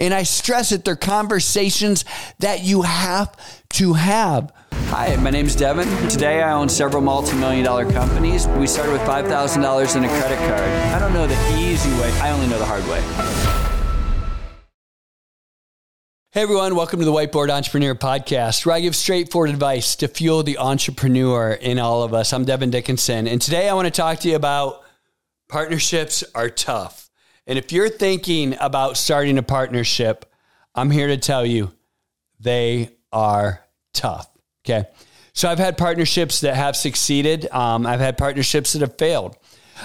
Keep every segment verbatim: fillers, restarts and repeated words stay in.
And I stress it, they're conversations that you have to have. Hi, my name's Devin. Today I own several multi-million dollar companies. We started with five thousand dollars and a credit card. I don't know the easy way, I only know the hard way. Hey everyone, welcome to the Whiteboard Entrepreneur Podcast, where I give straightforward advice to fuel the entrepreneur in all of us. I'm Devin Dickinson, and today I want to talk to you about partnerships are tough. And if you're thinking about starting a partnership, I'm here to tell you they are tough, okay? So I've had partnerships that have succeeded. Um, I've had partnerships that have failed.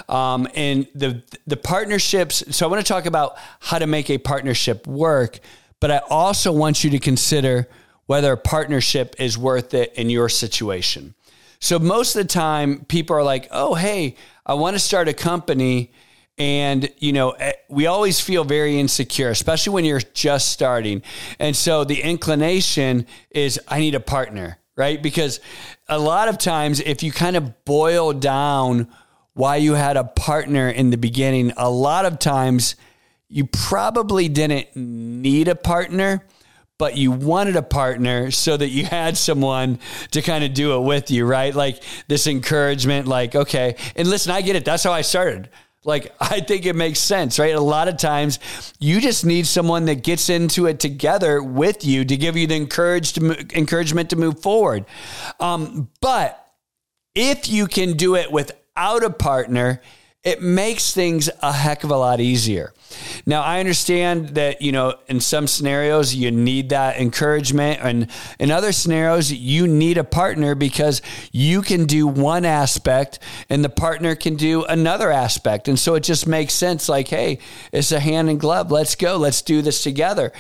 Um, and the the partnerships, so I want to talk about how to make a partnership work. But I also want you to consider whether a partnership is worth it in your situation. So most of the time, people are like, oh, hey, I want to start a company. And, you know, we always feel very insecure, especially when you're just starting. And so the inclination is, I need a partner, right? Because a lot of times, if you kind of boil down why you had a partner in the beginning, a lot of times you probably didn't need a partner, but you wanted a partner so that you had someone to kind of do it with you, right? Like this encouragement, like, okay, and listen, I get it. That's how I started. Like, I think it makes sense, right? A lot of times you just need someone that gets into it together with you to give you the encouraged encouragement to move forward. Um, but if you can do it without a partner, it makes things a heck of a lot easier. Now, I understand that, you know, in some scenarios, you need that encouragement. And in other scenarios, you need a partner because you can do one aspect and the partner can do another aspect. And so it just makes sense. Like, hey, it's a hand in glove. Let's go. Let's do this together.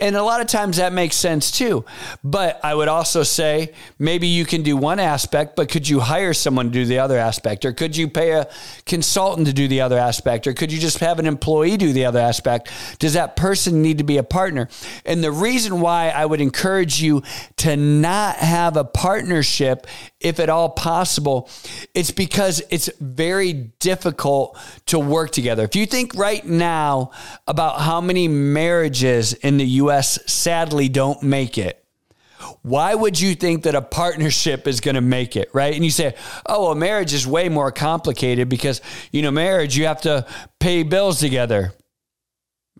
And a lot of times that makes sense too. But I would also say, maybe you can do one aspect, but could you hire someone to do the other aspect? Or could you pay a consultant to do the other aspect? Or could you just have an employee do the other aspect? Does that person need to be a partner? And the reason why I would encourage you to not have a partnership, if at all possible, it's because it's very difficult to work together. If you think right now about how many marriages in the U S sadly don't make it, why would you think that a partnership is going to make it, right? And you say, oh, well, marriage is way more complicated because, you know, marriage, you have to pay bills together.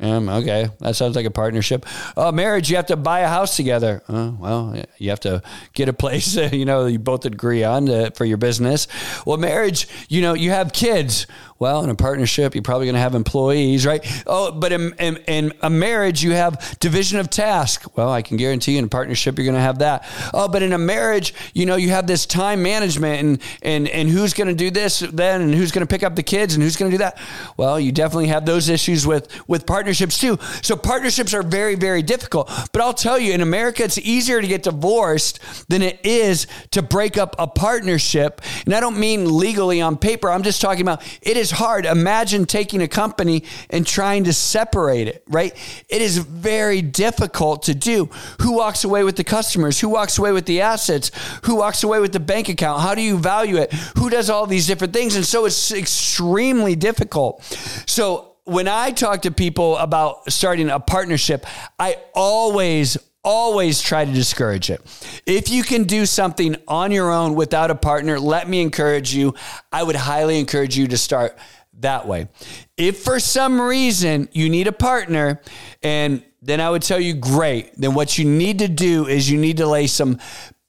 Um, okay, that sounds like a partnership. Oh, marriage, you have to buy a house together. Oh, well, you have to get a place, you know, you both agree on to, for your business. Well, marriage, you know, you have kids. Well, in a partnership, you're probably going to have employees, right? Oh, but in, in, in a marriage, you have division of task. Well, I can guarantee you in a partnership, you're going to have that. Oh, but in a marriage, you know, you have this time management and and and who's going to do this then and who's going to pick up the kids and who's going to do that? Well, you definitely have those issues with, with partnerships. Partnerships too. So partnerships are very, very difficult. But I'll tell you, in America, it's easier to get divorced than it is to break up a partnership. And I don't mean legally on paper. I'm just talking about it is hard. Imagine taking a company and trying to separate it, right? It is very difficult to do. Who walks away with the customers? Who walks away with the assets? Who walks away with the bank account? How do you value it? Who does all these different things? And so it's extremely difficult. So when I talk to people about starting a partnership, I always, always try to discourage it. If you can do something on your own without a partner, let me encourage you. I would highly encourage you to start that way. If for some reason you need a partner, and then I would tell you, great, then what you need to do is you need to lay some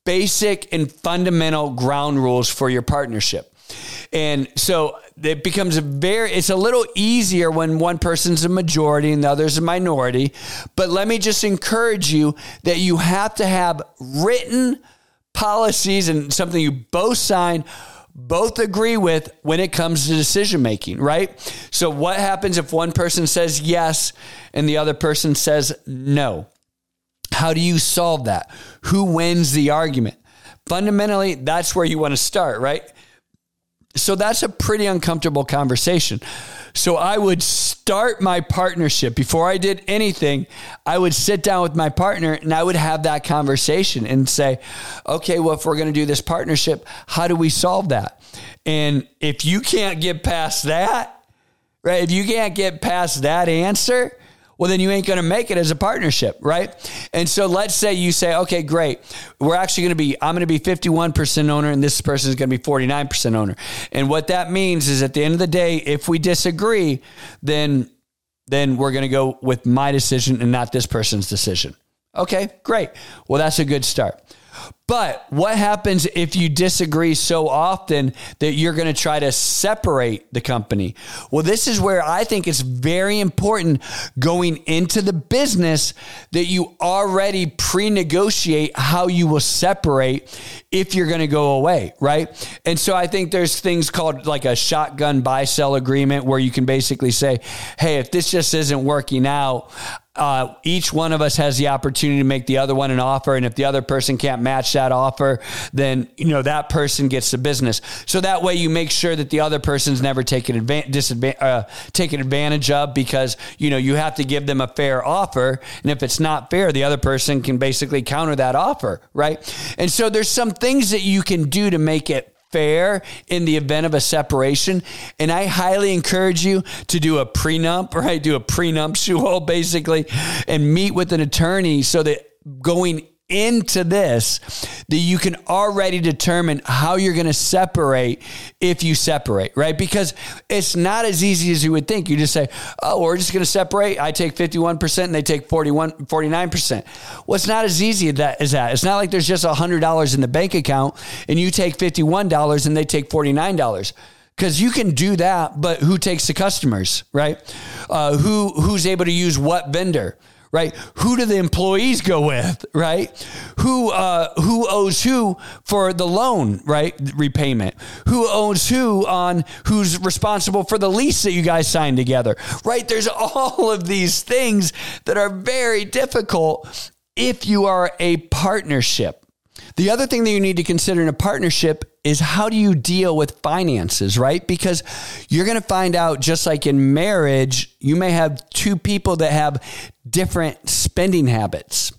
basic and fundamental ground rules for your partnership. And so it becomes a very, it's a little easier when one person's a majority and the other's a minority. But let me just encourage you that you have to have written policies and something you both sign, both agree with when it comes to decision making, right? So what happens if one person says yes and the other person says no? How do you solve that? Who wins the argument? Fundamentally, that's where you want to start, right? So that's a pretty uncomfortable conversation. So I would start my partnership. Before I did anything, I would sit down with my partner and I would have that conversation and say, okay, well, if we're going to do this partnership, how do we solve that? And if you can't get past that, right? If you can't get past that answer, well, then you ain't going to make it as a partnership, right? And so let's say you say, okay, great. We're actually going to be, I'm going to be fifty-one percent owner and this person is going to be forty-nine percent owner. And what that means is at the end of the day, if we disagree, then, then we're going to go with my decision and not this person's decision. Okay, great. Well, that's a good start. But what happens if you disagree so often that you're going to try to separate the company? Well, this is where I think it's very important going into the business that you already pre-negotiate how you will separate if you're going to go away, right? And so I think there's things called like a shotgun buy-sell agreement where you can basically say, hey, if this just isn't working out, Uh, each one of us has the opportunity to make the other one an offer. And if the other person can't match that offer, then, you know, that person gets the business. So that way you make sure that the other person's never taken advan- disadvan- uh, taken advantage of because, you know, you have to give them a fair offer. And if it's not fair, the other person can basically counter that offer, right? And so there's some things that you can do to make it fair in the event of a separation. And I highly encourage you to do a prenup, right? Do a prenuptial basically and meet with an attorney so that going into this, that you can already determine how you're going to separate if you separate, right? Because it's not as easy as you would think. You just say, oh, we're just going to separate. I take fifty-one percent and they take forty-one, forty-nine percent. Well, it's not as easy as that. It's not like there's just one hundred dollars in the bank account and you take fifty-one dollars and they take forty-nine dollars. Because you can do that, but who takes the customers, right? Uh, who who's able to use what vendor? Right? Who do the employees go with? Right? Who uh, who owes who for the loan? Right? Repayment. Who owes who on who's responsible for the lease that you guys signed together? Right? There's all of these things that are very difficult if you are a partnership. The other thing that you need to consider in a partnership is how do you deal with finances, right? Because you're going to find out, just like in marriage, you may have two people that have different spending habits.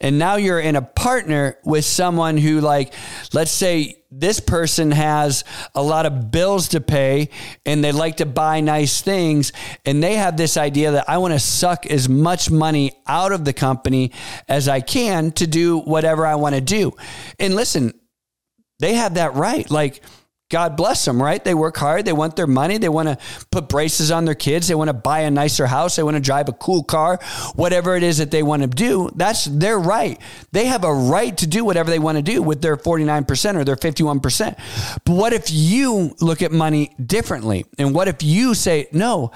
And now you're in a partner with someone who, like, let's say this person has a lot of bills to pay and they like to buy nice things. And they have this idea that I want to suck as much money out of the company as I can to do whatever I want to do. And listen, they have that right. Like, God bless them, right? They work hard. They want their money. They want to put braces on their kids. They want to buy a nicer house. They want to drive a cool car, whatever it is that they want to do. That's their right. They have a right to do whatever they want to do with their forty-nine percent or their fifty-one percent. But what if you look at money differently? And what if you say, no,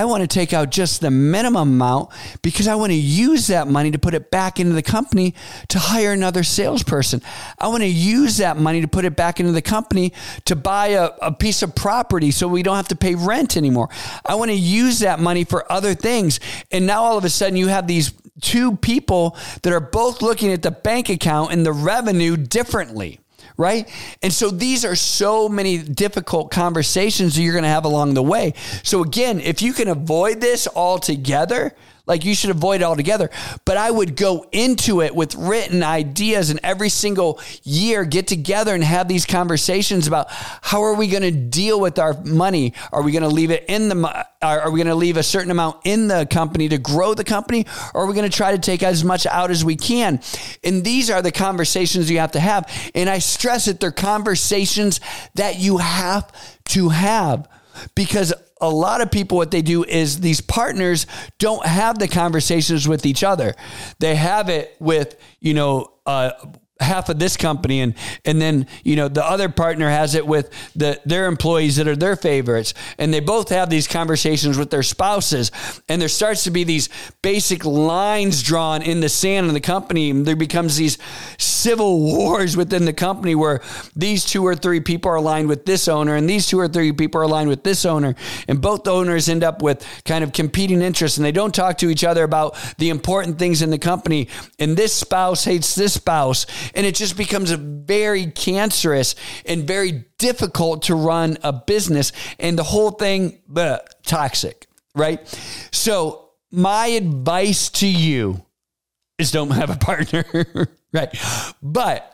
I want to take out just the minimum amount because I want to use that money to put it back into the company to hire another salesperson. I want to use that money to put it back into the company to buy a, a piece of property so we don't have to pay rent anymore. I want to use that money for other things. And now all of a sudden you have these two people that are both looking at the bank account and the revenue differently. Right? And so these are so many difficult conversations that you're going to have along the way. So again, if you can avoid this altogether, like you should avoid it altogether, but I would go into it with written ideas and every single year get together and have these conversations about how are we going to deal with our money? Are we going to leave it in the, are we going to leave a certain amount in the company to grow the company? Or are we going to try to take as much out as we can? And these are the conversations you have to have. And I stress that they're conversations that you have to have because a lot of people, what they do is these partners don't have the conversations with each other. They have it with, you know, uh, half of this company. And, and then, you know, the other partner has it with the, their employees that are their favorites. And they both have these conversations with their spouses. And there starts to be these basic lines drawn in the sand of the company. And there becomes these civil wars within the company where these two or three people are aligned with this owner and these two or three people are aligned with this owner. And both owners end up with kind of competing interests and they don't talk to each other about the important things in the company. And this spouse hates this spouse. And it just becomes very cancerous and very difficult to run a business. And the whole thing, bleh, toxic, right? So my advice to you is don't have a partner, right? But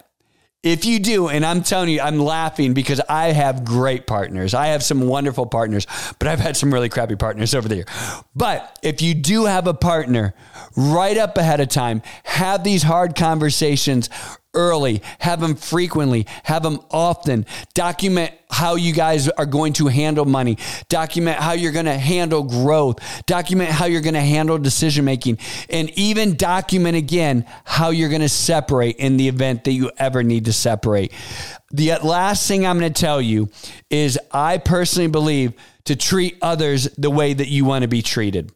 If you do, and I'm telling you, I'm laughing because I have great partners. I have some wonderful partners, but I've had some really crappy partners over the year. But if you do have a partner, right up ahead of time, have these hard conversations early, have them frequently, have them often, document how you guys are going to handle money, document how you're going to handle growth, document how you're going to handle decision making, and even document again how you're going to separate in the event that you ever need to separate. The last thing I'm going to tell you is I personally believe to treat others the way that you want to be treated.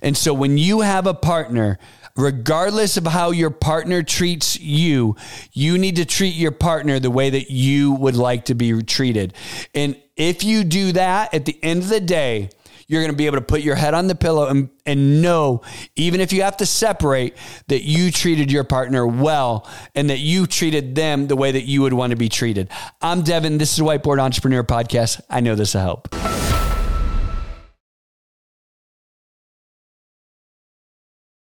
And so when you have a partner, regardless of how your partner treats you, you need to treat your partner the way that you would like to be treated. And if you do that, at the end of the day, you're going to be able to put your head on the pillow and, and know, even if you have to separate, that you treated your partner well and that you treated them the way that you would want to be treated. I'm Devin. This is Whiteboard Entrepreneur Podcast. I know this will help.